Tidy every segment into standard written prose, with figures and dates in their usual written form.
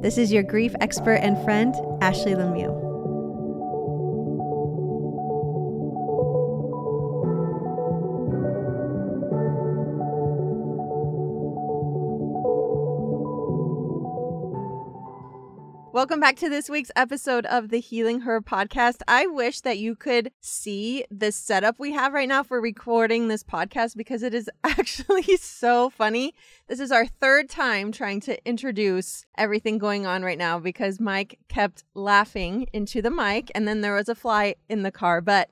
This is your grief expert and friend, Ashley LeMieux. Welcome back to this week's episode of the Healing Her Podcast. I wish that you could see the setup we have right now for recording this podcast because it is actually so funny. This is our third time trying to introduce everything going on right now because Mike kept laughing into the mic and then there was a fly in the car. But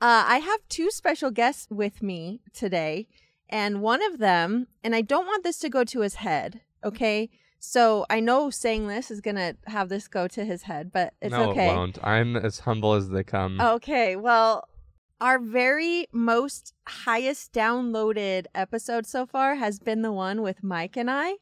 I have two special guests with me today, and one of them, and I don't want this to go to his head, okay? So I know saying this is going to have this go to his head, but it's okay. No, it won't. I'm as humble as they come. Okay. Well, our very most highest downloaded episode so far has been the one with Mike and I.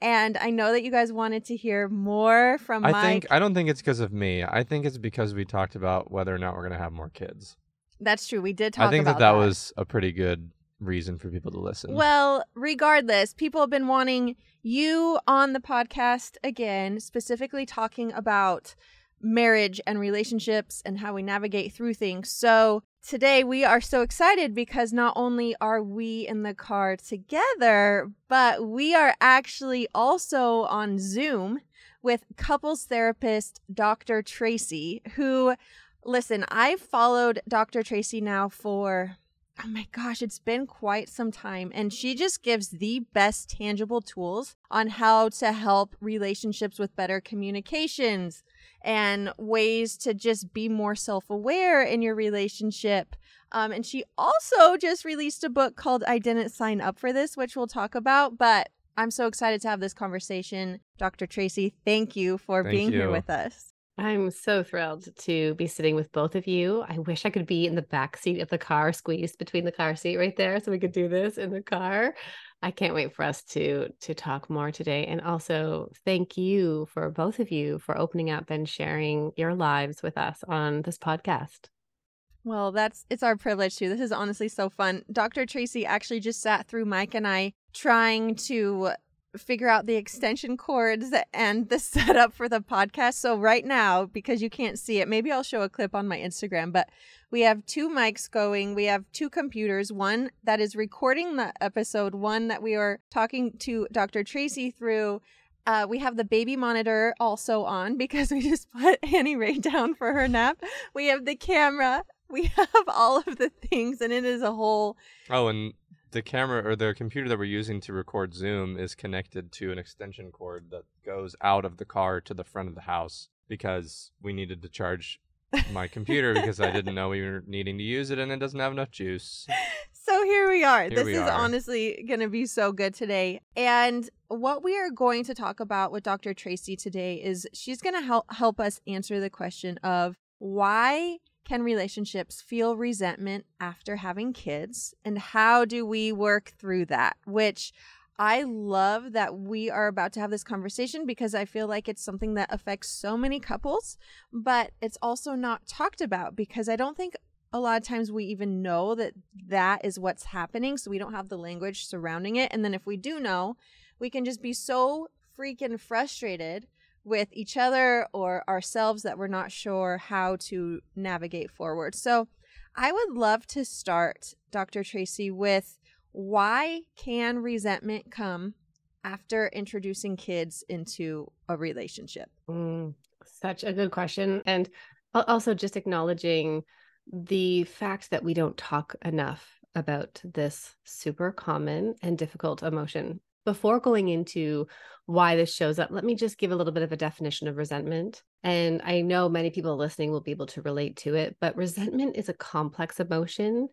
And I know that you guys wanted to hear more from Mike. I don't think it's because of me. I think it's because we talked about whether or not we're going to have more kids. That's true. We did talk about that. I think that was a pretty good reason for people to listen. Well, regardless, people have been wanting you on the podcast again, specifically talking about marriage and relationships and how we navigate through things. So today we are so excited because not only are we in the car together, but we are actually also on Zoom with couples therapist Dr. Tracy, who, listen, I've followed Dr. Tracy now for oh my gosh, it's been quite some time. And she just gives the best tangible tools on how to help relationships with better communications and ways to just be more self-aware in your relationship. And she also just released a book called I Didn't Sign Up For This, which we'll talk about. But I'm so excited to have this conversation. Dr. Tracy, thank you for being here with us. I'm so thrilled to be sitting with both of you. I wish I could be in the back seat of the car, squeezed between the car seat right there, so we could do this in the car. I can't wait for us to talk more today. And also thank you for both of you for opening up and sharing your lives with us on this podcast. Well, it's our privilege too. This is honestly so fun. Dr. Tracy actually just sat through Mike and I trying to figure out the extension cords and the setup for the podcast. So right now, because you can't see it, maybe I'll show a clip on my Instagram, but we have two mics going. We have two computers, one that is recording the episode, one that we are talking to Dr. Tracy through. We have the baby monitor also on because we just put Annie Ray down for her nap. We have the camera. We have all of the things, and it is a whole... Oh, and the camera or the computer that we're using to record Zoom is connected to an extension cord that goes out of the car to the front of the house because we needed to charge my computer because I didn't know we were needing to use it and it doesn't have enough juice. So here we are. This is honestly going to be so good today. And what we are going to talk about with Dr. Tracy today is she's going to help us answer the question of why can relationships feel resentment after having kids? And how do we work through that? Which I love that we are about to have this conversation because I feel like it's something that affects so many couples, but it's also not talked about because I don't think a lot of times we even know that that is what's happening. So we don't have the language surrounding it. And then if we do know, we can just be so freaking frustrated with each other or ourselves that we're not sure how to navigate forward. So I would love to start, Dr. Tracy, with why can resentment come after introducing kids into a relationship? Such a good question. And also just acknowledging the fact that we don't talk enough about this super common and difficult emotion. Before going into why this shows up, let me just give a little bit of a definition of resentment. And I know many people listening will be able to relate to it, but resentment is a complex emotion.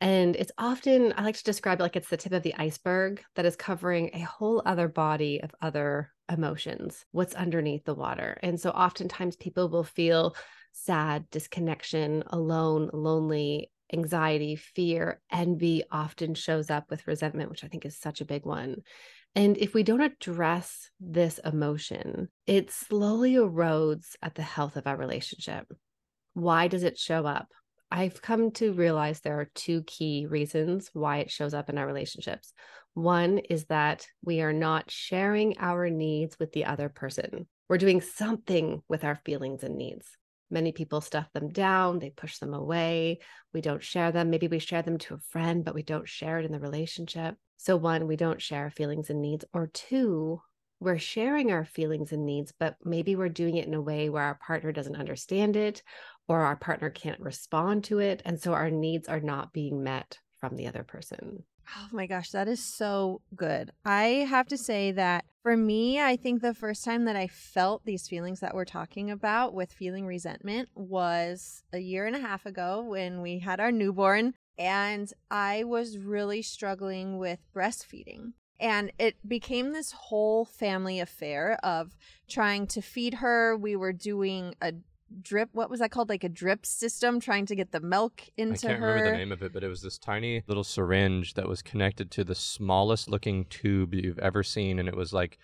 And it's often, I like to describe it like it's the tip of the iceberg that is covering a whole other body of other emotions, what's underneath the water. And so oftentimes people will feel sad, disconnection, alone, lonely, anxiety, fear, envy often shows up with resentment, which I think is such a big one. And if we don't address this emotion, it slowly erodes at the health of our relationship. Why does it show up? I've come to realize there are two key reasons why it shows up in our relationships. One is that we are not sharing our needs with the other person. We're doing something with our feelings and needs. Many people stuff them down, they push them away. We don't share them. Maybe we share them to a friend, but we don't share it in the relationship. So one, we don't share our feelings and needs, or two, we're sharing our feelings and needs, but maybe we're doing it in a way where our partner doesn't understand it or our partner can't respond to it. And so our needs are not being met from the other person. Oh my gosh, that is so good. I have to say that for me, I think the first time that I felt these feelings that we're talking about with feeling resentment was a 1.5 years ago when we had our newborn, and I was really struggling with breastfeeding. And it became this whole family affair of trying to feed her. We were doing a drip, what was that called? Like a drip system, trying to get the milk into her. I can't remember the name of it, but it was this tiny little syringe that was connected to the smallest looking tube you've ever seen. And it was like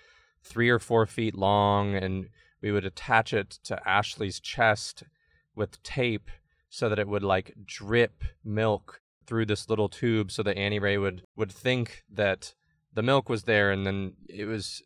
3 or 4 feet long. And we would attach it to Ashley's chest with tape so that it would like drip milk through this little tube so that Annie Ray would think that the milk was there, and then it was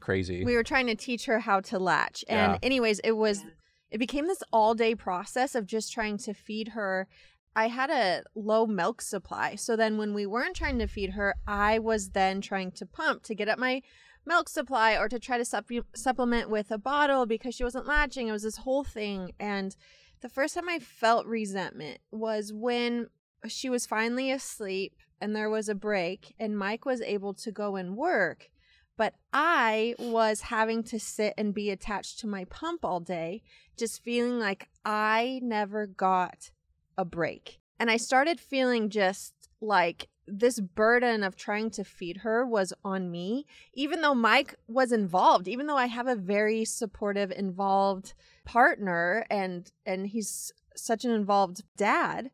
crazy. We were trying to teach her how to latch. And anyways, it became this all-day process of just trying to feed her. I had a low milk supply. So then when we weren't trying to feed her, I was then trying to pump to get up my milk supply or to try to supplement with a bottle because she wasn't latching. It was this whole thing. And the first time I felt resentment was when she was finally asleep and there was a break and Mike was able to go and work, but I was having to sit and be attached to my pump all day, just feeling like I never got a break. And I started feeling just like this burden of trying to feed her was on me, even though Mike was involved, even though I have a very supportive, involved partner and he's such an involved dad.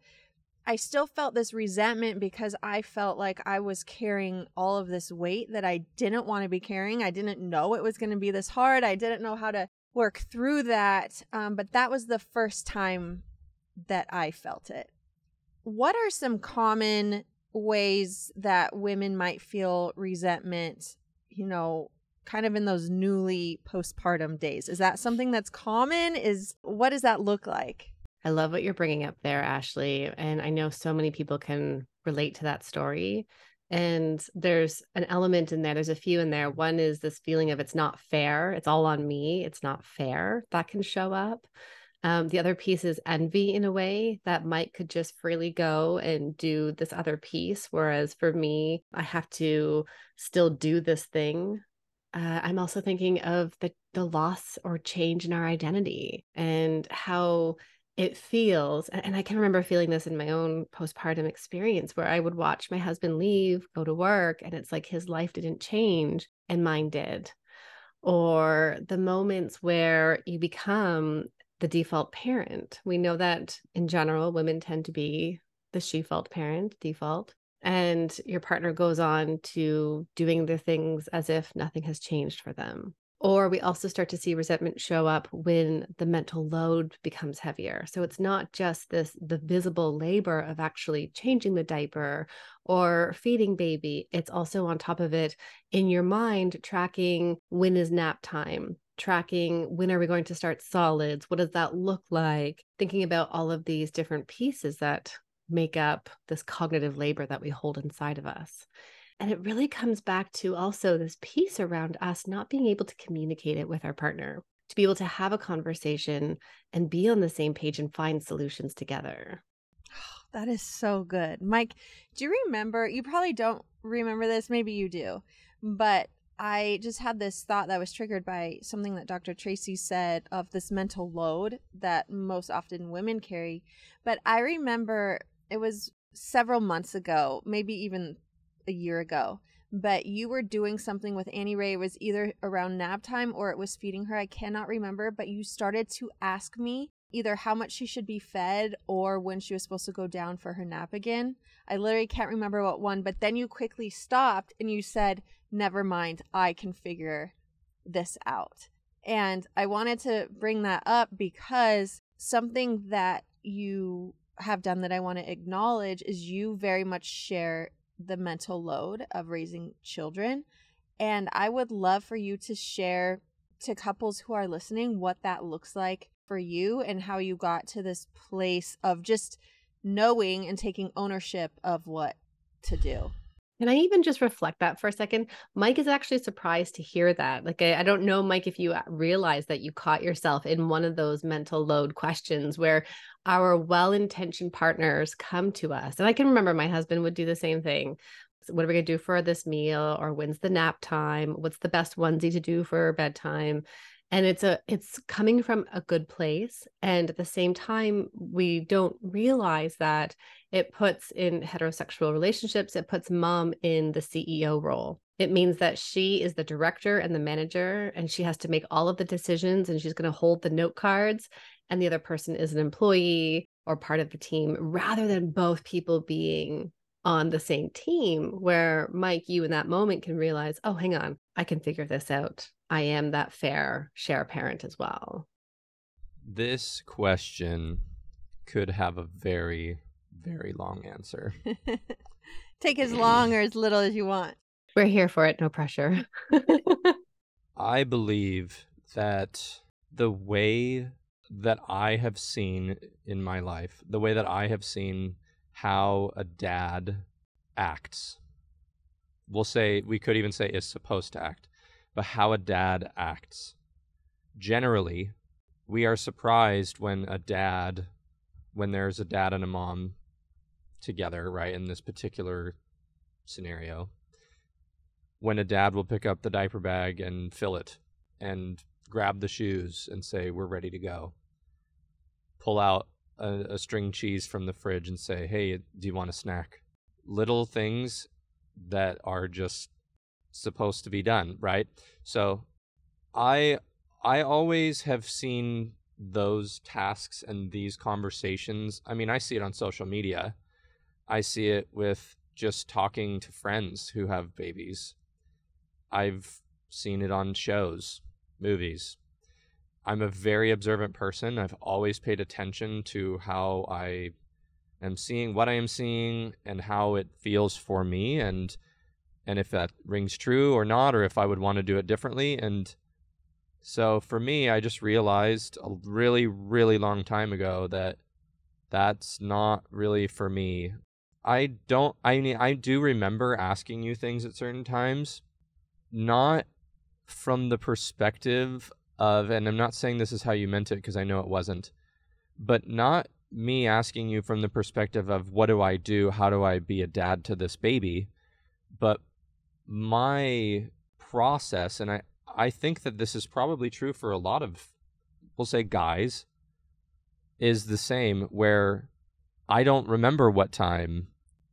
I still felt this resentment because I felt like I was carrying all of this weight that I didn't want to be carrying. I didn't know it was going to be this hard. I didn't know how to work through that. But that was the first time that I felt it. What are some common ways that women might feel resentment, you know, kind of in those newly postpartum days? Is that something that's common? What does that look like? I love what you're bringing up there, Ashley. And I know so many people can relate to that story. And there's an element in there. There's a few in there. One is this feeling of it's not fair. It's all on me. It's not fair. That can show up. The other piece is envy in a way that Mike could just freely go and do this other piece. Whereas for me, I have to still do this thing. I'm also thinking of the loss or change in our identity and how it feels, and I can remember feeling this in my own postpartum experience where I would watch my husband leave, go to work, and it's like his life didn't change and mine did. Or the moments where you become the default parent. We know that in general, women tend to be the she-fault parent, default, and your partner goes on to doing their things as if nothing has changed for them. Or we also start to see resentment show up when the mental load becomes heavier. So it's not just the visible labor of actually changing the diaper or feeding baby. It's also on top of it in your mind, tracking when is nap time, tracking when are we going to start solids? What does that look like? Thinking about all of these different pieces that make up this cognitive labor that we hold inside of us. And it really comes back to also this piece around us not being able to communicate it with our partner, to be able to have a conversation and be on the same page and find solutions together. Oh, that is so good. Mike, do you remember, you probably don't remember this, maybe you do, but I just had this thought that was triggered by something that Dr. Tracy said of this mental load that most often women carry. But I remember it was several months ago, maybe even a year ago, but you were doing something with Annie Ray. It was either around nap time or it was feeding her. I cannot remember, but you started to ask me either how much she should be fed or when she was supposed to go down for her nap again. I literally can't remember what one, but then you quickly stopped and you said, never mind, I can figure this out. And I wanted to bring that up because something that you have done that I want to acknowledge is you very much share the mental load of raising children. And I would love for you to share to couples who are listening what that looks like for you and how you got to this place of just knowing and taking ownership of what to do. Can I even just reflect that for a second? Mike is actually surprised to hear that. Like, I don't know, Mike, if you realize that you caught yourself in one of those mental load questions where our well-intentioned partners come to us. And I can remember my husband would do the same thing. So what are we going to do for this meal? Or when's the nap time? What's the best onesie to do for bedtime? And it's coming from a good place. And at the same time, we don't realize that it puts in heterosexual relationships, it puts mom in the CEO role. It means that she is the director and the manager, and she has to make all of the decisions, and she's going to hold the note cards, and the other person is an employee or part of the team, rather than both people being on the same team, where Mike, you in that moment can realize, oh, hang on, I can figure this out. I am that fair share parent as well. This question could have a very, very long answer. Take as long or as little as you want. We're here for it. No pressure. I believe that the way that I have seen in my life, the way that I have seen how a dad acts, we could even say is supposed to act, but how a dad acts. Generally, we are surprised when there's a dad and a mom together, right? In this particular scenario, when a dad will pick up the diaper bag and fill it and grab the shoes and say, we're ready to go. Pull out a string cheese from the fridge and say, hey, do you want a snack? Little things that are just supposed to be done, right? So I always have seen those tasks and these conversations. I mean, I see it on social media. I see it with just talking to friends who have babies. I've seen it on shows, movies. I'm a very observant person. I've always paid attention to how I am seeing what I am seeing and how it feels for me, and if that rings true or not, or if I would want to do it differently. And so for me, I just realized a really, really long time ago that that's not really for me. I do remember asking you things at certain times, not from the perspective of, and I'm not saying this is how you meant it because I know it wasn't, but not me asking you from the perspective of what do I do? How do I be a dad to this baby? But my process, and I think that this is probably true for a lot of, we'll say guys, is the same, where I don't remember what time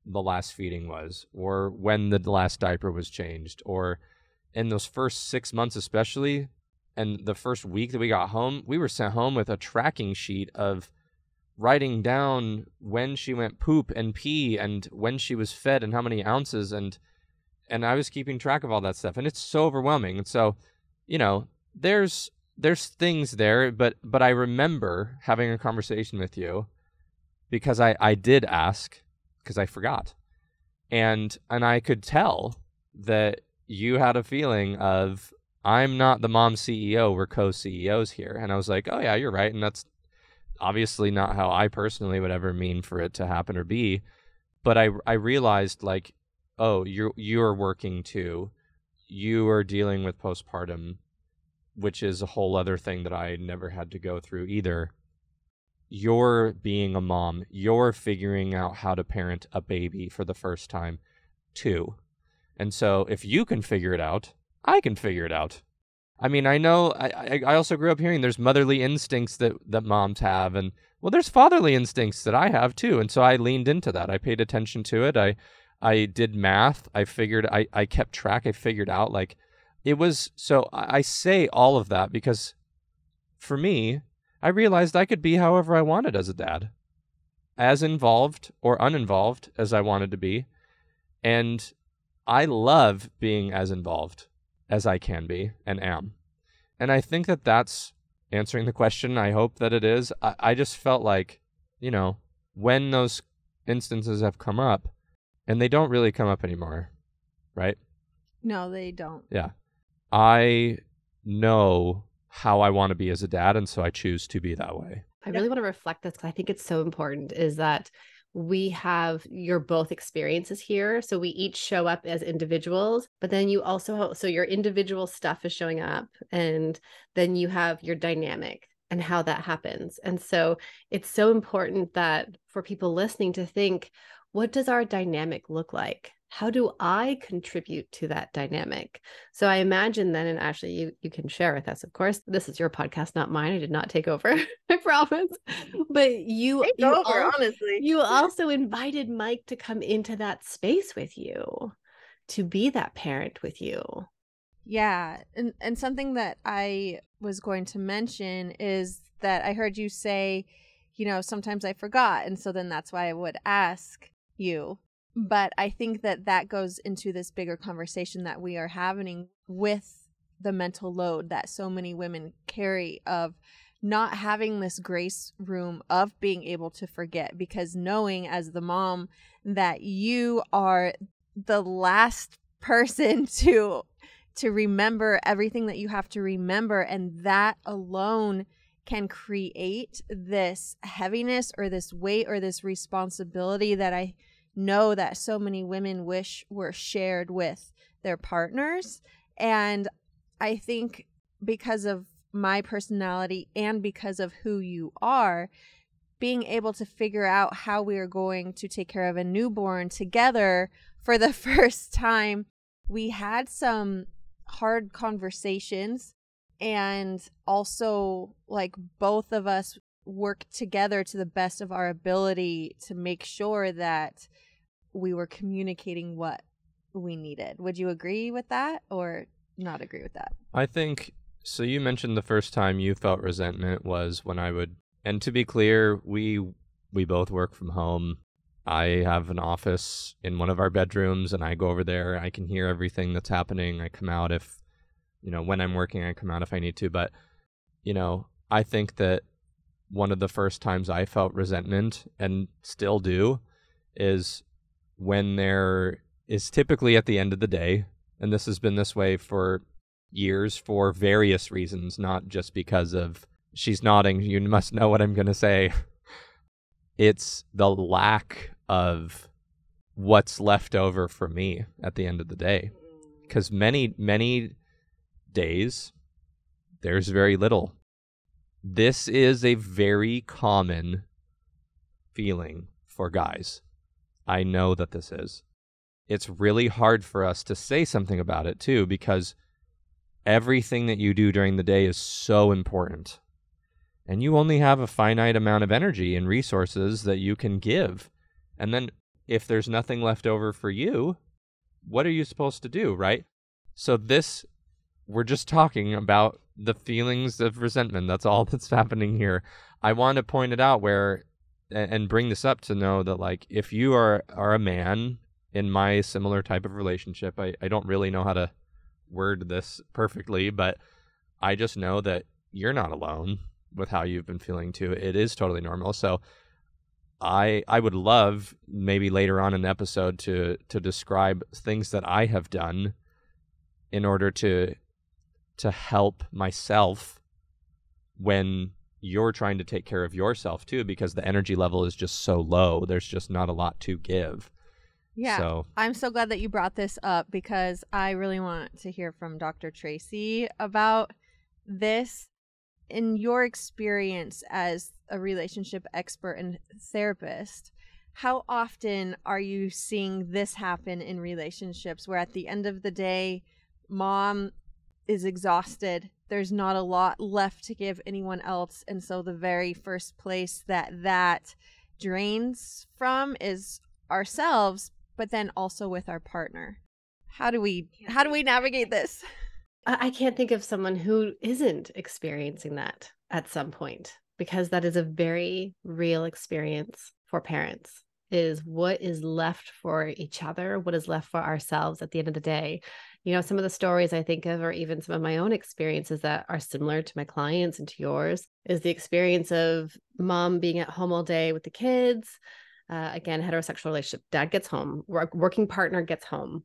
the last feeding was or when the last diaper was changed, or in those first 6 months especially, and the first week that we got home, we were sent home with a tracking sheet of writing down when she went poop and pee and when she was fed and how many ounces, and I was keeping track of all that stuff, and it's so overwhelming. And so, you know, there's things there, but I remember having a conversation with you because I did ask, because I forgot. And I could tell that you had a feeling of, I'm not the mom CEO, we're co-CEOs here. And I was like, oh yeah, you're right. And that's obviously not how I personally would ever mean for it to happen or be. But I realized, like, oh, you're working too. You are dealing with postpartum, which is a whole other thing that I never had to go through either. You're being a mom. You're figuring out how to parent a baby for the first time too. And so if you can figure it out, I can figure it out. I mean, I know I also grew up hearing there's motherly instincts that moms have, and well, there's fatherly instincts that I have too. And so I leaned into that. I paid attention to it. I I did math. I figured, I kept track. I figured out, like, it was, so I say all of that because for me, I realized I could be however I wanted as a dad, as involved or uninvolved as I wanted to be. And I love being as involved as I can be and am. And I think that that's answering the question. I hope that it is. I just felt like, you know, when those instances have come up, and they don't really come up anymore, right? No, they don't. Yeah. I know how I want to be as a dad, and so I choose to be that way. I really want to reflect this because I think it's so important, is that we have your both experiences here. So we each show up as individuals, but then you also, so your individual stuff is showing up, and then you have your dynamic and how that happens. And so it's so important that for people listening to think, what does our dynamic look like? How do I contribute to that dynamic? So I imagine then, and Ashley, you can share with us, of course, this is your podcast, not mine. I did not take over, I promise. But you also invited Mike to come into that space with you, to be that parent with you. Yeah. And something that I was going to mention is that I heard you say, you know, sometimes I forgot. And so then that's why I would ask you. But I think that that goes into this bigger conversation that we are having with the mental load that so many women carry of not having this grace room of being able to forget, because knowing as the mom that you are the last person to remember everything that you have to remember, and that alone can create this heaviness or this weight or this responsibility that I know that so many women wish were shared with their partners. And I think because of my personality and because of who you are, being able to figure out how we are going to take care of a newborn together for the first time, we had some hard conversations, and also like both of us work together to the best of our ability to make sure that we were communicating what we needed. Would you agree with that or not agree with that? I think, so you mentioned the first time you felt resentment was when I would, and to be clear, we both work from home. I have an office in one of our bedrooms, and I go over there. I can hear everything that's happening. I come out if, you know, when I'm working, I come out if I need to. But, you know, I think that one of the first times I felt resentment, and still do, is when there is typically at the end of the day, and this has been this way for years for various reasons, not just because of she's nodding, you must know what I'm going to say. It's the lack of what's left over for me at the end of the day. Because many, many days, there's very little. This is a very common feeling for guys. I know that this is. It's really hard for us to say something about it too, because everything that you do during the day is so important. And you only have a finite amount of energy and resources that you can give. And then if there's nothing left over for you, what are you supposed to do, right? So this, we're just talking about the feelings of resentment. That's all that's happening here. I want to point it out where, and bring this up to know that, like, if you are a man in my similar type of relationship, I don't really know how to word this perfectly, but I just know that you're not alone with how you've been feeling too. It is totally normal. So I would love maybe later on in the episode to describe things that I have done in order to help myself when you're trying to take care of yourself too, because the energy level is just so low. There's just not a lot to give. Yeah. So I'm so glad that you brought this up, because I really want to hear from Dr. Tracy about this. In your experience as a relationship expert and therapist, how often are you seeing this happen in relationships where at the end of the day, mom is exhausted, there's not a lot left to give anyone else, and so the very first place that drains from is ourselves, but then also with our partner. How do we navigate this? I can't think of someone who isn't experiencing that at some point, because that is a very real experience for parents, is what is left for each other, what is left for ourselves at the end of the day. You know, some of the stories I think of, or even some of my own experiences that are similar to my clients and to yours, is the experience of mom being at home all day with the kids. Again, heterosexual relationship. Dad gets home, working partner gets home,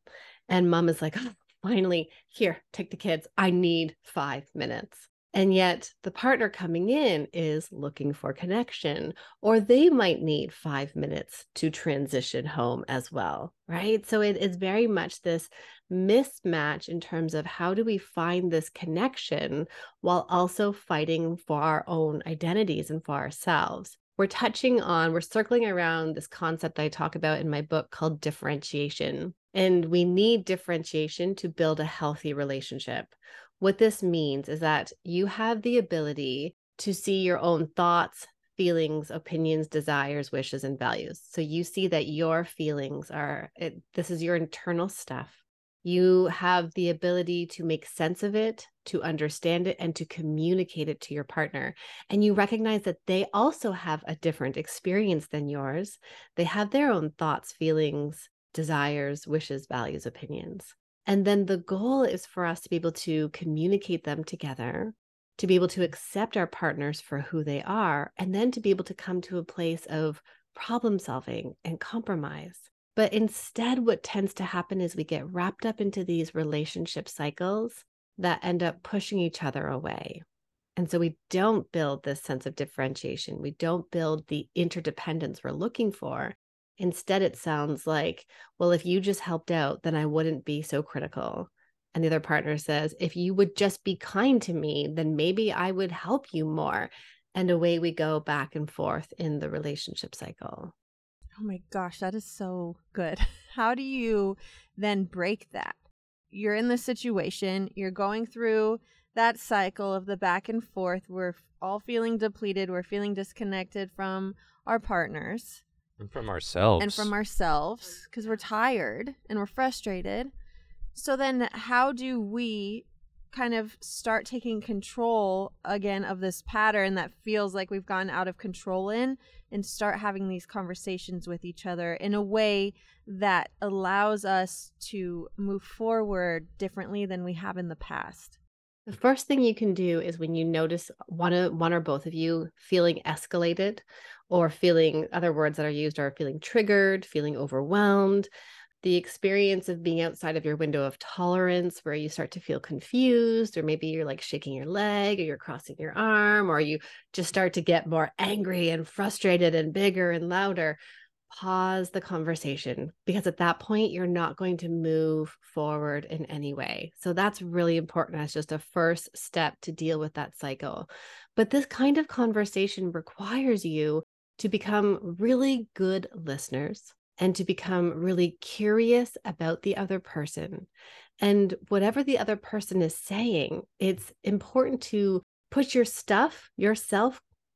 and mom is like, oh, finally, here, take the kids. I need 5 minutes. And yet the partner coming in is looking for connection, or they might need 5 minutes to transition home as well, right? So it is very much this mismatch in terms of how do we find this connection while also fighting for our own identities and for ourselves. We're circling around this concept I talk about in my book called differentiation. And we need differentiation to build a healthy relationship. What this means is that you have the ability to see your own thoughts, feelings, opinions, desires, wishes, and values. So you see that your feelings this is your internal stuff. You have the ability to make sense of it, to understand it, and to communicate it to your partner. And you recognize that they also have a different experience than yours. They have their own thoughts, feelings, desires, wishes, values, opinions. And then the goal is for us to be able to communicate them together, to be able to accept our partners for who they are, and then to be able to come to a place of problem solving and compromise. But instead, what tends to happen is we get wrapped up into these relationship cycles that end up pushing each other away. And so we don't build this sense of differentiation. We don't build the interdependence we're looking for. Instead, it sounds like, well, if you just helped out, then I wouldn't be so critical. And the other partner says, if you would just be kind to me, then maybe I would help you more. And away we go back and forth in the relationship cycle. Oh my gosh, that is so good. How do you then break that? You're in this situation, you're going through that cycle of the back and forth. We're all feeling depleted. We're feeling disconnected from our partners. And from ourselves. Because we're tired and we're frustrated. So then how do we kind of start taking control again of this pattern that feels like we've gotten out of control in, and start having these conversations with each other in a way that allows us to move forward differently than we have in the past? The first thing you can do is when you notice one or both of you feeling escalated, or feeling, other words that are used are feeling triggered, feeling overwhelmed, the experience of being outside of your window of tolerance, where you start to feel confused, or maybe you're like shaking your leg, or you're crossing your arm, or you just start to get more angry and frustrated and bigger and louder. Pause the conversation, because at that point, you're not going to move forward in any way. So that's really important as just a first step to deal with that cycle. But this kind of conversation requires you to become really good listeners and to become really curious about the other person. And whatever the other person is saying, it's important to put yourself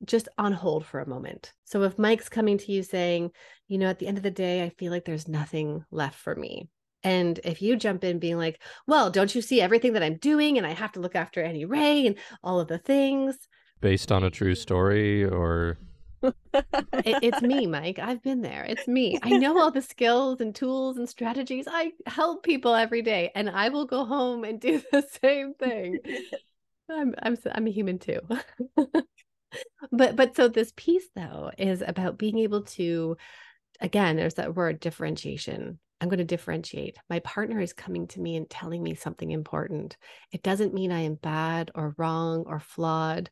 just on hold for a moment. So if Mike's coming to you saying, you know, at the end of the day, I feel like there's nothing left for me. And if you jump in being like, well, don't you see everything that I'm doing? And I have to look after Annie Ray and all of the things. Based on a true story, or... it's me, Mike. I've been there. It's me. I know all the skills and tools and strategies. I help people every day, and I will go home and do the same thing. I'm a human too. But so this piece, though, is about being able to, again, there's that word differentiation. I'm going to differentiate. My partner is coming to me and telling me something important. It doesn't mean I am bad or wrong or flawed.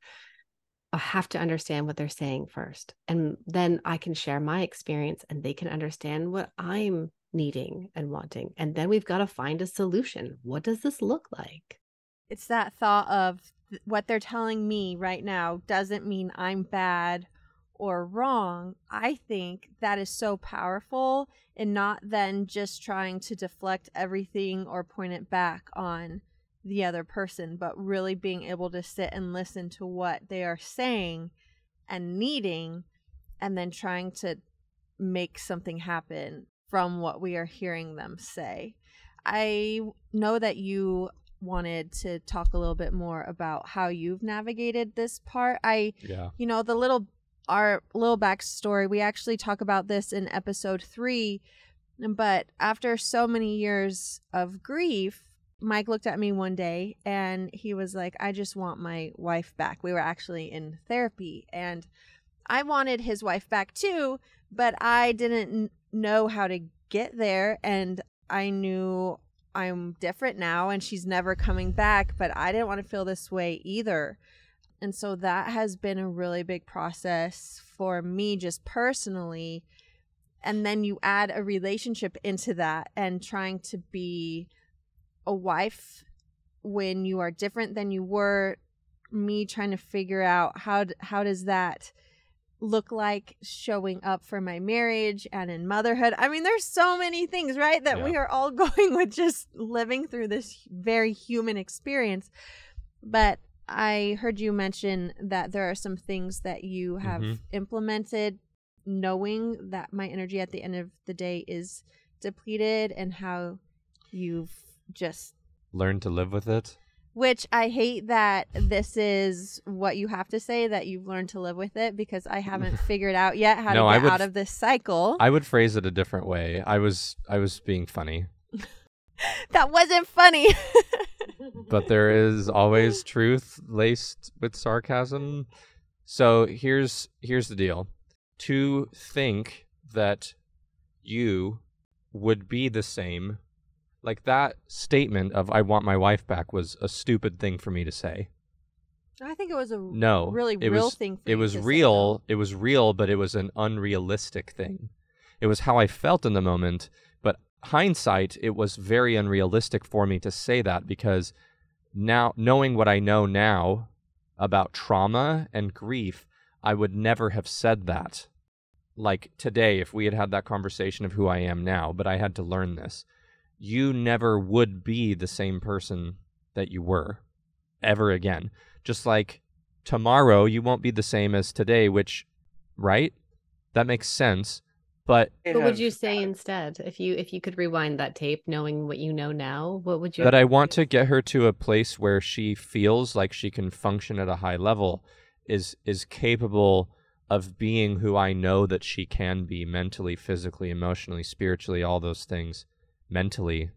I have to understand what they're saying first. And then I can share my experience and they can understand what I'm needing and wanting. And then we've got to find a solution. What does this look like? It's that thought of, what they're telling me right now doesn't mean I'm bad or wrong. I think that is so powerful, and not then just trying to deflect everything or point it back on the other person, but really being able to sit and listen to what they are saying and needing, and then trying to make something happen from what we are hearing them say. I know that you wanted to talk a little bit more about how you've navigated this part. You know, our little backstory, we actually talk about this in episode 3, but after so many years of grief, Mike looked at me one day and he was like, I just want my wife back. We were actually in therapy and I wanted his wife back too, but I didn't know how to get there. And I knew I'm different now and she's never coming back, but I didn't want to feel this way either. And so that has been a really big process for me just personally. And then you add a relationship into that and trying to be a wife when you are different than you were, me trying to figure out how does that look like showing up for my marriage and in motherhood. I mean, there's so many things, right, that we are all going with just living through this very human experience. But I heard you mention that there are some things that you have implemented, knowing that my energy at the end of the day is depleted and how you've just learn to live with it, which I hate that this is what you have to say, that you've learned to live with it, because I haven't figured out yet how to get out of this cycle. I would phrase it a different way. I was being funny. That wasn't funny. But there is always truth laced with sarcasm. So here's the deal. To think that you would be the same. Like, that statement of I want my wife back was a stupid thing for me to say. I think it was a really real thing for me to say. It was real, but it was an unrealistic thing. It was how I felt in the moment, but hindsight, it was very unrealistic for me to say that, because now, knowing what I know now about trauma and grief, I would never have said that. Like today, if we had that conversation of who I am now, but I had to learn this. You never would be the same person that you were ever again. Just like tomorrow, you won't be the same as today, which, right? That makes sense. But what would you say instead? If you could rewind that tape, knowing what you know now, what would you... That I want to get her to a place where she feels like she can function at a high level, is capable of being who I know that she can be mentally, physically, emotionally, spiritually, all those things. Mentally,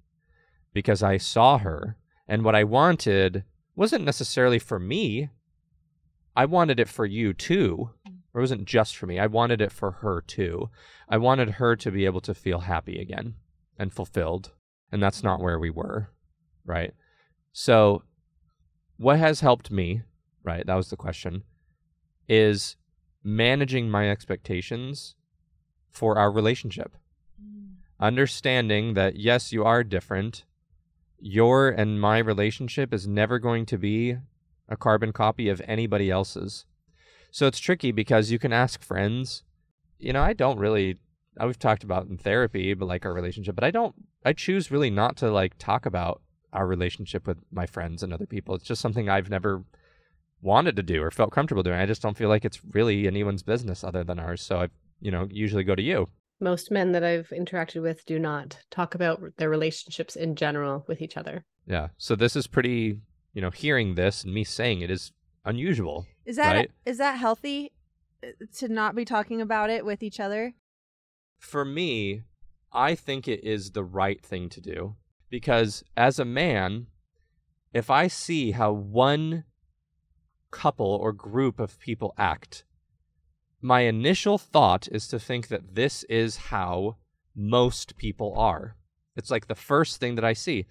because I saw her, and what I wanted wasn't necessarily for me. I wanted it for you too. Or it wasn't just for me. I wanted it for her too. I wanted her to be able to feel happy again and fulfilled. And that's not where we were, right? So what has helped me, right? That was the question, is managing my expectations for our relationship. Understanding that, yes, you are different. Your and my relationship is never going to be a carbon copy of anybody else's. So it's tricky, because you can ask friends. You know, we've talked about in therapy, but like our relationship, but I choose really not to like talk about our relationship with my friends and other people. It's just something I've never wanted to do or felt comfortable doing. I just don't feel like it's really anyone's business other than ours. So I, usually go to you. Most men that I've interacted with do not talk about their relationships in general with each other. Yeah. So this is pretty, hearing this and me saying it is unusual. Is that right? Is that healthy to not be talking about it with each other? For me, I think it is the right thing to do, because as a man, if I see how one couple or group of people act, my initial thought is to think that this is how most people are. It's like the first thing that I see.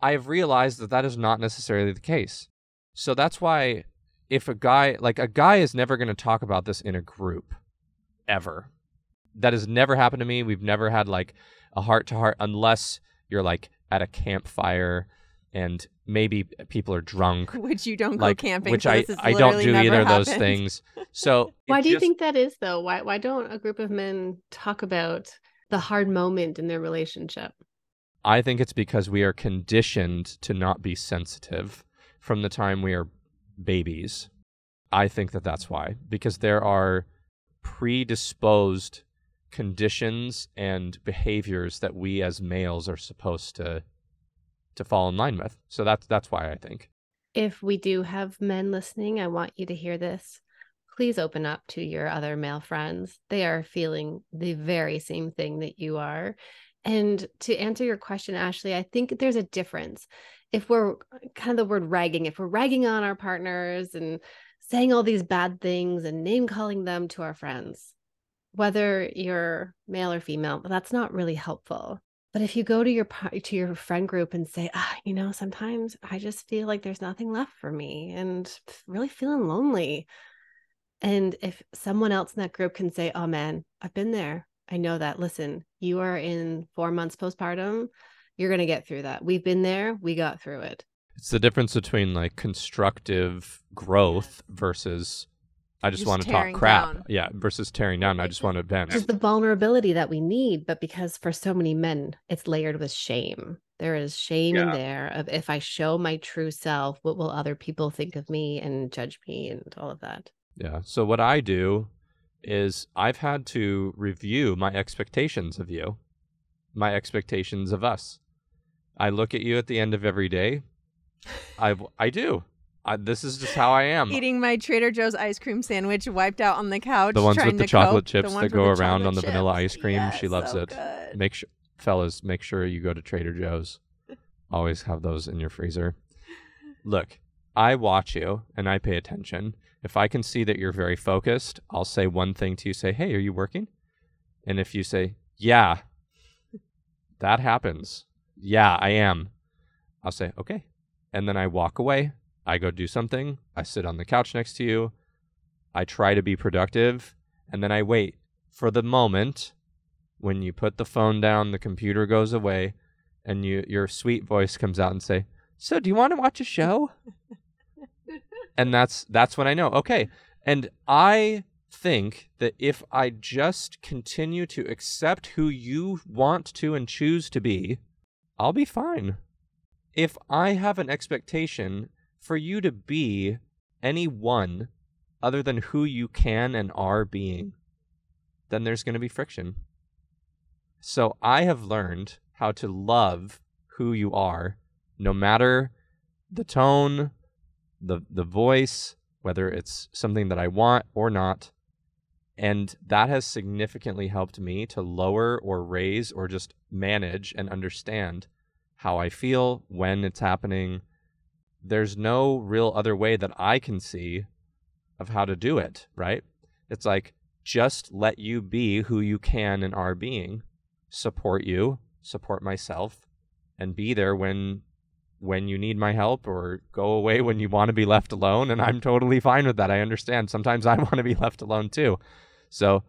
I have realized that that is not necessarily the case. So that's why if a guy is never going to talk about this in a group, ever. That has never happened to me. We've never had like a heart-to-heart, unless you're like at a campfire and maybe people are drunk. Which you don't go camping. Which I don't do either of those things. So why do you think that is, though? Why don't a group of men talk about the hard moment in their relationship? I think it's because we are conditioned to not be sensitive from the time we are babies. I think that's why. Because there are predisposed conditions and behaviors that we as males are supposed to fall in line with. So that's why I think. If we do have men listening, I want you to hear this. Please open up to your other male friends. They are feeling the very same thing that you are. And to answer your question, Ashley, I think there's a difference. If we're kind of the word ragging, if we're ragging on our partners and saying all these bad things and name calling them to our friends, whether you're male or female, that's not really helpful. But if you go to your friend group and say, sometimes I just feel like there's nothing left for me and really feeling lonely. And if someone else in that group can say, oh man, I've been there. I know that. Listen, you are in 4 months postpartum. You're going to get through that. We've been there. We got through it. It's the difference between like constructive growth versus I just want to talk crap. Down. Yeah. Versus tearing down. I just want to advance. It's the vulnerability that we need, but because for so many men, it's layered with shame. There is shame in there of if I show my true self, what will other people think of me and judge me and all of that? Yeah. So what I do is I've had to review my expectations of you, my expectations of us. I look at you at the end of every day. I do. This is just how I am. Eating my Trader Joe's ice cream sandwich wiped out on the couch. The ones with the chocolate chips that go around on the vanilla ice cream. Yes, she loves it. Good. Make sure, fellas, you go to Trader Joe's. Always have those in your freezer. Look, I watch you and I pay attention. If I can see that you're very focused, I'll say one thing to you. Say, hey, are you working? And if you say, yeah, that happens. Yeah, I am. I'll say, okay. And then I walk away. I go do something, I sit on the couch next to you, I try to be productive, and then I wait for the moment when you put the phone down, the computer goes away, and your sweet voice comes out and say, so do you want to watch a show? And that's when I know, okay. And I think that if I just continue to accept who you want to and choose to be, I'll be fine. If I have an expectation for you to be anyone other than who you can and are being, then there's going to be friction. So I have learned how to love who you are, no matter the tone, the voice, whether it's something that I want or not. And that has significantly helped me to lower or raise or just manage and understand how I feel when it's happening. There's no real other way that I can see of how to do it, right? It's like, just let you be who you can and are being, support you, support myself, and be there when you need my help or go away when you want to be left alone. And I'm totally fine with that. I understand. Sometimes I want to be left alone too. So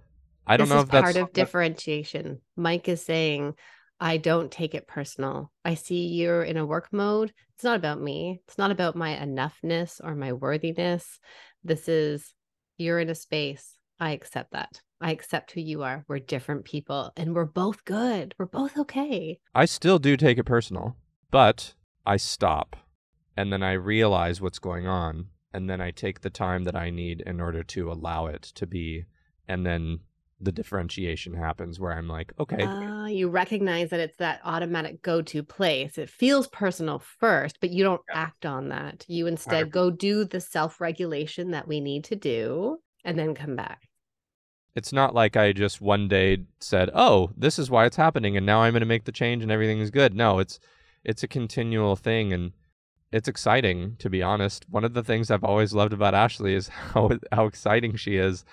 I don't know if that's part of differentiation. Mike is saying, I don't take it personal. I see you're in a work mode. It's not about me. It's not about my enoughness or my worthiness. This is, you're in a space. I accept that. I accept who you are. We're different people and we're both good. We're both okay. I still do take it personal, but I stop and then I realize what's going on. And then I take the time that I need in order to allow it to be. And then the differentiation happens where I'm like, okay. You recognize that it's that automatic go-to place. It feels personal first, but you don't act on that. You instead go do the self-regulation that we need to do and then come back. It's not like I just one day said, oh, this is why it's happening. And now I'm going to make the change and everything is good. No, it's a continual thing. And it's exciting, to be honest. One of the things I've always loved about Ashley is how exciting she is.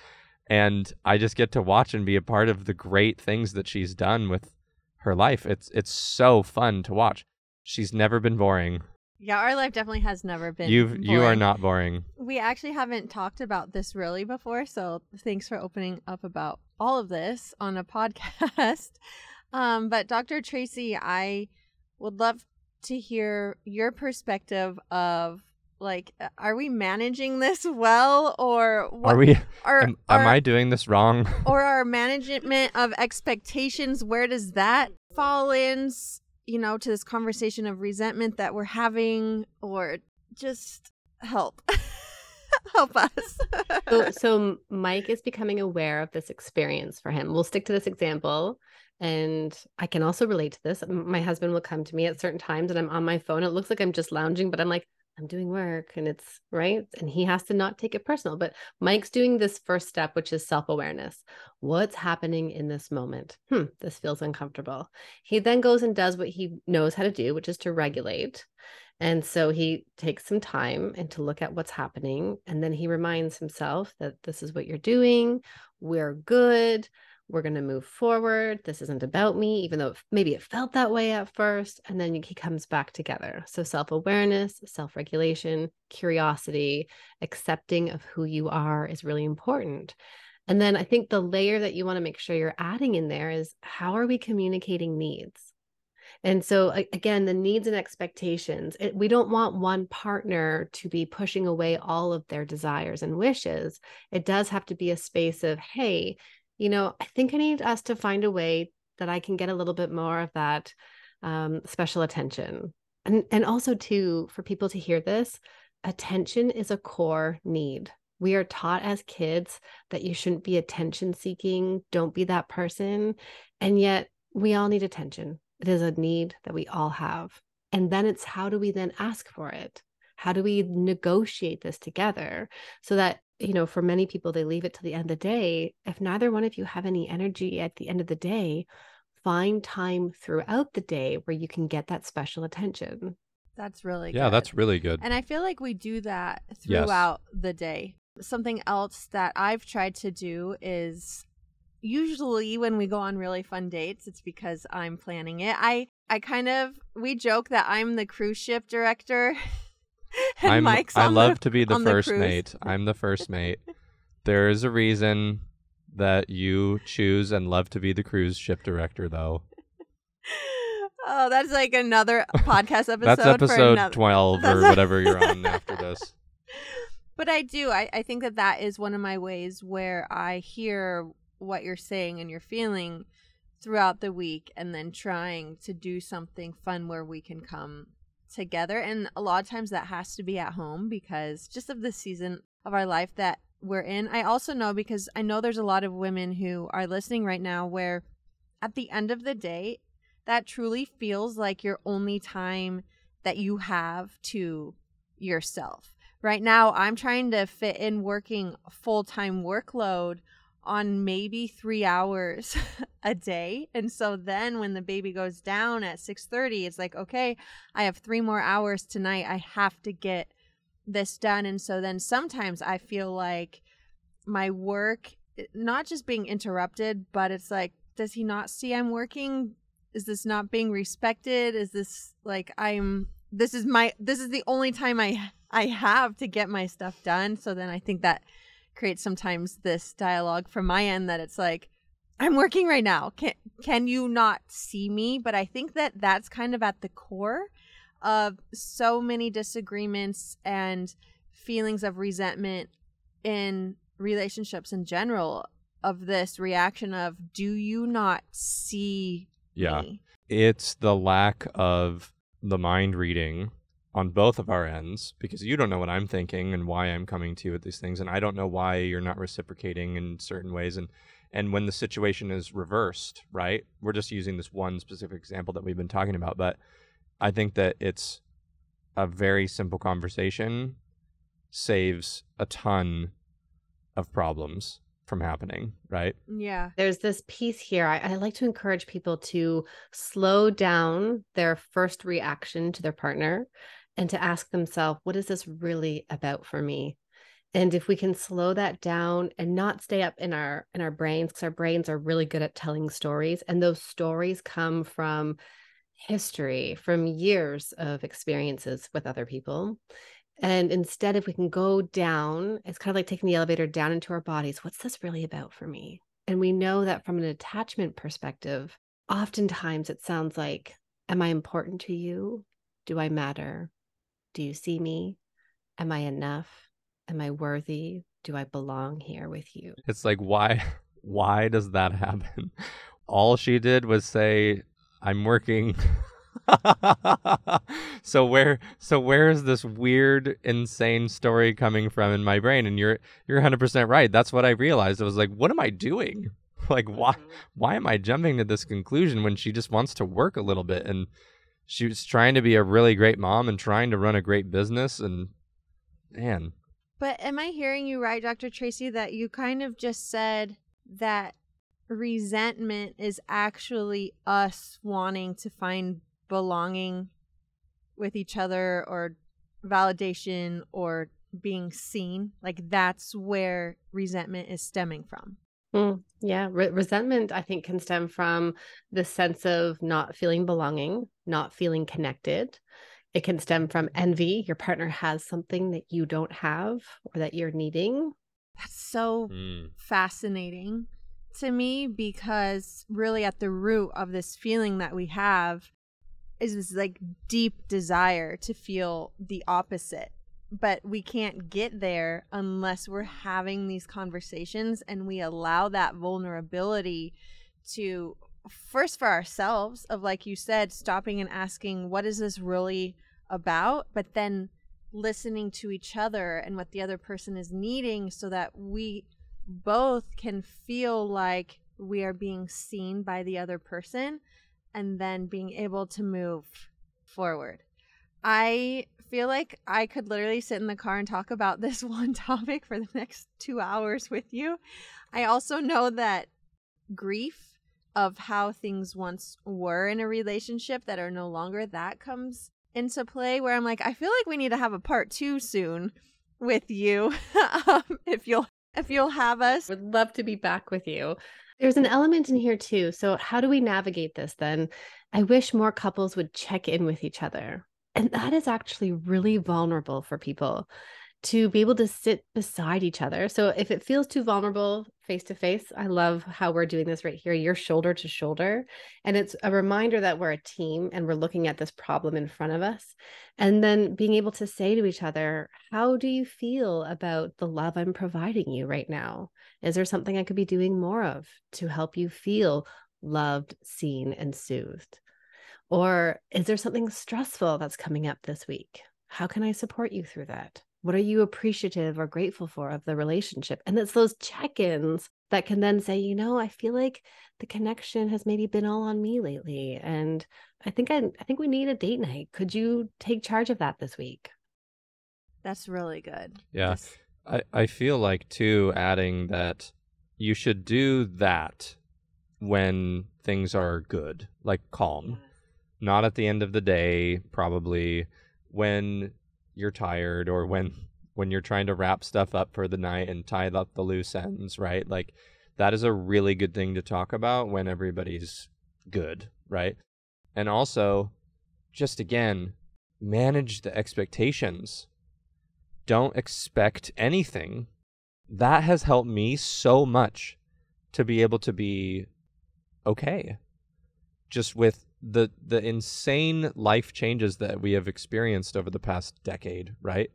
And I just get to watch and be a part of the great things that she's done with her life. It's so fun to watch. She's never been boring. Yeah, our life definitely has never been boring. You are not boring. We actually haven't talked about this really before, so thanks for opening up about all of this on a podcast. But Dr. Tracy, I would love to hear your perspective of, like, are we managing this well, or what, are we? Am I doing this wrong? Or our management of expectations, where does that fall in? You know, to this conversation of resentment that we're having, or just help us. So Mike is becoming aware of this experience for him. We'll stick to this example. And I can also relate to this. My husband will come to me at certain times and I'm on my phone. It looks like I'm just lounging, but I'm like, I'm doing work, and it's right. And he has to not take it personal, but Mike's doing this first step, which is self-awareness. What's happening in this moment? This feels uncomfortable. He then goes and does what he knows how to do, which is to regulate. And so he takes some time and to look at what's happening. And then he reminds himself that this is what you're doing. We're good. We're going to move forward. This isn't about me, even though maybe it felt that way at first. And then he comes back together. So self-awareness, self-regulation, curiosity, accepting of who you are is really important. And then I think the layer that you want to make sure you're adding in there is, how are we communicating needs? And so again, the needs and expectations, we don't want one partner to be pushing away all of their desires and wishes. It does have to be a space of, hey, you know, I think I need us to find a way that I can get a little bit more of that special attention. And also too, for people to hear this, attention is a core need. We are taught as kids that you shouldn't be attention seeking. Don't be that person. And yet we all need attention. It is a need that we all have. And then it's, how do we then ask for it? How do we negotiate this together so that, you know, for many people, they leave it till the end of the day. If neither one of you have any energy at the end of the day, find time throughout the day where you can get that special attention. That's really good. Yeah, that's really good. And I feel like we do that throughout the day. Something else that I've tried to do is, usually when we go on really fun dates, it's because I'm planning it. I kind of, we joke that I'm the cruise ship director. I'm the first mate. There is a reason that you choose and love to be the cruise ship director, though. Oh, that's like another podcast episode. That's episode 12 or whatever you're on after this. But I do. I think that is one of my ways where I hear what you're saying and you're feeling throughout the week, and then trying to do something fun where we can come together. And a lot of times that has to be at home because just of the season of our life that we're in. I also know, because I know there's a lot of women who are listening right now where at the end of the day, that truly feels like your only time that you have to yourself. Right now, I'm trying to fit in working full-time workload on maybe 3 hours a day. And so then when the baby goes down at 6:30, it's like, okay, I have 3 more hours tonight. I have to get this done. And so then sometimes I feel like my work, not just being interrupted, but it's like, does he not see I'm working? Is this not being respected? Is this like, this is the only time I have to get my stuff done. So then I think that create sometimes this dialogue from my end that it's like, I'm working right now. Can you not see me? But I think that's kind of at the core of so many disagreements and feelings of resentment in relationships in general, of this reaction of, do you not see me? It's the lack of the mind reading on both of our ends, because you don't know what I'm thinking and why I'm coming to you with these things. And I don't know why you're not reciprocating in certain ways. And when the situation is reversed, right? We're just using this one specific example that we've been talking about. But I think that it's a very simple conversation saves a ton of problems from happening, right? Yeah. There's this piece here. I like to encourage people to slow down their first reaction to their partner and to ask themselves, what is this really about for me? And if we can slow that down and not stay up in our brains, because our brains are really good at telling stories. And those stories come from history, from years of experiences with other people. And instead, if we can go down, it's kind of like taking the elevator down into our bodies. What's this really about for me? And we know that from an attachment perspective, oftentimes it sounds like, am I important to you? Do I matter? Do you see me? Am I enough? Am I worthy? Do I belong here with you? It's like, why does that happen? All she did was say, I'm working. So where is this weird, insane story coming from in my brain? And you're 100% right. That's what I realized. I was like, what am I doing? Like, why am I jumping to this conclusion when she just wants to work a little bit? And she was trying to be a really great mom and trying to run a great business. And man. But am I hearing you right, Dr. Tracy, that you kind of just said that resentment is actually us wanting to find belonging with each other or validation or being seen? Like, that's where resentment is stemming from. Yeah. Resentment, I think, can stem from the sense of not feeling belonging, not feeling connected. It can stem from envy. Your partner has something that you don't have or that you're needing. That's so fascinating to me, because really at the root of this feeling that we have is this like deep desire to feel the opposite. But we can't get there unless we're having these conversations and we allow that vulnerability to, first for ourselves, of like you said, stopping and asking, what is this really about? But then listening to each other and what the other person is needing, so that we both can feel like we are being seen by the other person, and then being able to move forward. I feel like I could literally sit in the car and talk about this one topic for the next 2 hours with you. I also know that grief of how things once were in a relationship that are no longer, that comes into play, where I'm like, I feel like we need to have a part 2 soon with you, if you'll have us. Would love to be back with you. There's an element in here too. So how do we navigate this then? I wish more couples would check in with each other. And that is actually really vulnerable for people to be able to sit beside each other. So if it feels too vulnerable face to face, I love how we're doing this right here. You're shoulder to shoulder. And it's a reminder that we're a team and we're looking at this problem in front of us. And then being able to say to each other, how do you feel about the love I'm providing you right now? Is there something I could be doing more of to help you feel loved, seen, and soothed? Or is there something stressful that's coming up this week? How can I support you through that? What are you appreciative or grateful for of the relationship? And it's those check-ins that can then say, you know, I feel like the connection has maybe been all on me lately. And I think we need a date night. Could you take charge of that this week? That's really good. Yeah. Yes. I feel like too, adding that you should do that when things are good, like calm, not at the end of the day, probably when you're tired, or when you're trying to wrap stuff up for the night and tie up the loose ends, right? Like, that is a really good thing to talk about when everybody's good, right? And also, just again, manage the expectations. Don't expect anything. That has helped me so much to be able to be okay. Just with the insane life changes that we have experienced over the past decade, right?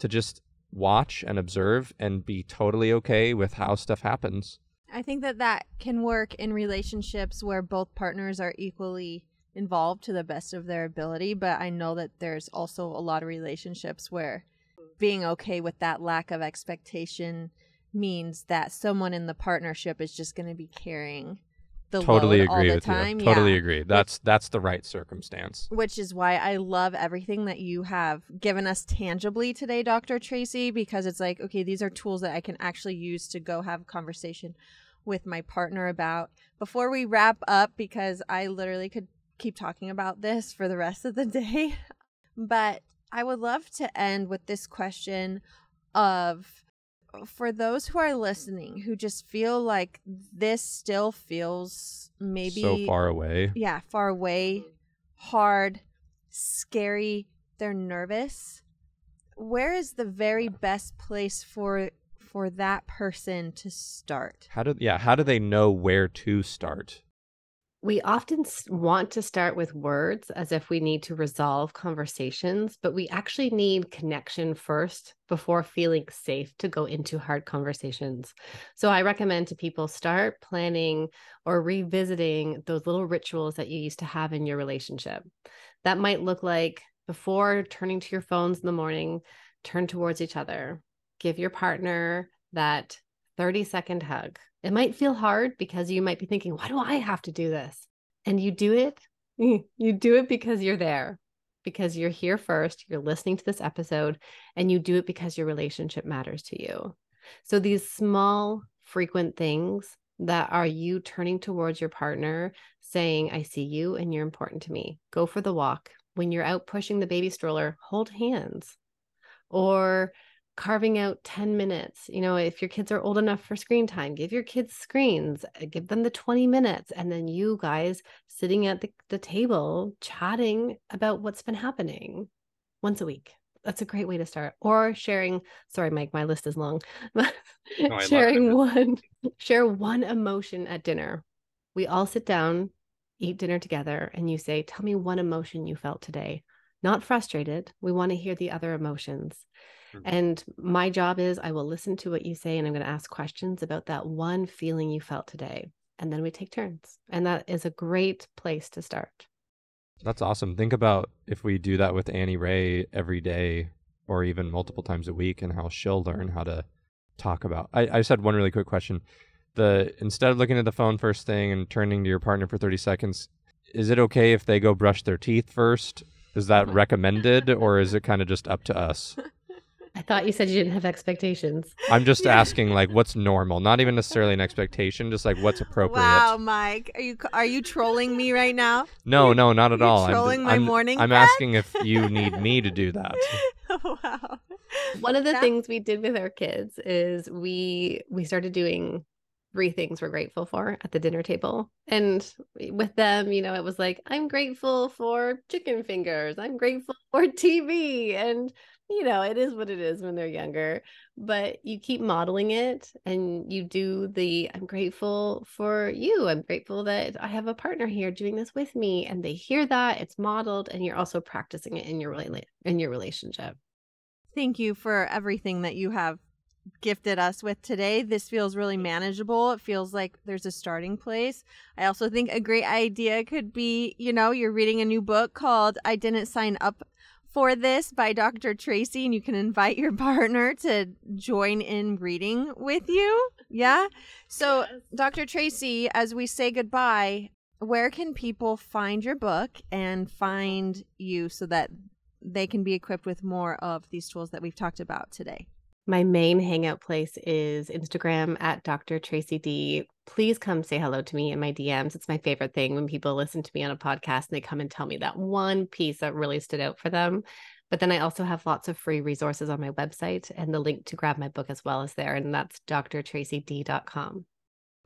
To just watch and observe and be totally okay with how stuff happens. I think that can work in relationships where both partners are equally involved to the best of their ability. But I know that there's also a lot of relationships where being okay with that lack of expectation means that someone in the partnership is just going to be carrying totally agree with you. Totally agree. That's the right circumstance. Which is why I love everything that you have given us tangibly today, Dr. Tracy, because it's like, okay, these are tools that I can actually use to go have a conversation with my partner about. Before we wrap up, because I literally could keep talking about this for the rest of the day, but I would love to end with this question of, for those who are listening who just feel like this still feels maybe so far away. Yeah, far away, hard, scary, they're nervous. Where is the very best place for that person to start? How do they know where to start? We often want to start with words as if we need to resolve conversations, but we actually need connection first before feeling safe to go into hard conversations. So I recommend to people, start planning or revisiting those little rituals that you used to have in your relationship. That might look like before turning to your phones in the morning, turn towards each other. Give your partner that 30-second hug. It might feel hard because you might be thinking, why do I have to do this? And you do it. You do it because you're there, because you're here first, you're listening to this episode, and you do it because your relationship matters to you. So these small, frequent things that are you turning towards your partner, saying, I see you and you're important to me. Go for the walk. When you're out pushing the baby stroller, hold hands. Or carving out 10 minutes. You know, if your kids are old enough for screen time, give your kids screens, give them the 20 minutes. And then you guys sitting at the table, chatting about what's been happening once a week. That's a great way to start. Or sharing, sorry, Mike, my list is long. No, share one emotion at dinner. We all sit down, eat dinner together, and you say, tell me one emotion you felt today. Not frustrated. We want to hear the other emotions. And my job is I will listen to what you say, and I'm going to ask questions about that one feeling you felt today. And then we take turns. And that is a great place to start. That's awesome. Think about if we do that with Annie Ray every day or even multiple times a week and how she'll learn how to talk about. I just had one really quick question. Instead of looking at the phone first thing and turning to your partner for 30 seconds, is it okay if they go brush their teeth first? Is that recommended or is it kind of just up to us? I thought you said you didn't have expectations. I'm just asking, like, what's normal? Not even necessarily an expectation, just like what's appropriate. Wow, Mike, are you trolling me right now? No, not at all. Trolling my morning. I'm asking if you need me to do that. Wow. One of the things we did with our kids is we started doing 3 things we're grateful for at the dinner table. And with them, you know, it was like, I'm grateful for chicken fingers. I'm grateful for TV. And, you know, it is what it is when they're younger, but you keep modeling it and you do I'm grateful for you. I'm grateful that I have a partner here doing this with me. And they hear that it's modeled and you're also practicing it in your relationship. Thank you for everything that you have gifted us with today. This feels really manageable. It feels like there's a starting place. I also think a great idea could be, you know, you're reading a new book called I Didn't Sign Up For This by Dr. Tracy, and you can invite your partner to join in reading with you. Yeah. So Dr. Tracy, as we say goodbye, where can people find your book and find you so that they can be equipped with more of these tools that we've talked about today? My main hangout place is Instagram at Dr. Tracy D. Please come say hello to me in my DMs. It's my favorite thing when people listen to me on a podcast and they come and tell me that one piece that really stood out for them. But then I also have lots of free resources on my website, and the link to grab my book as well is there. And that's drtracyd.com.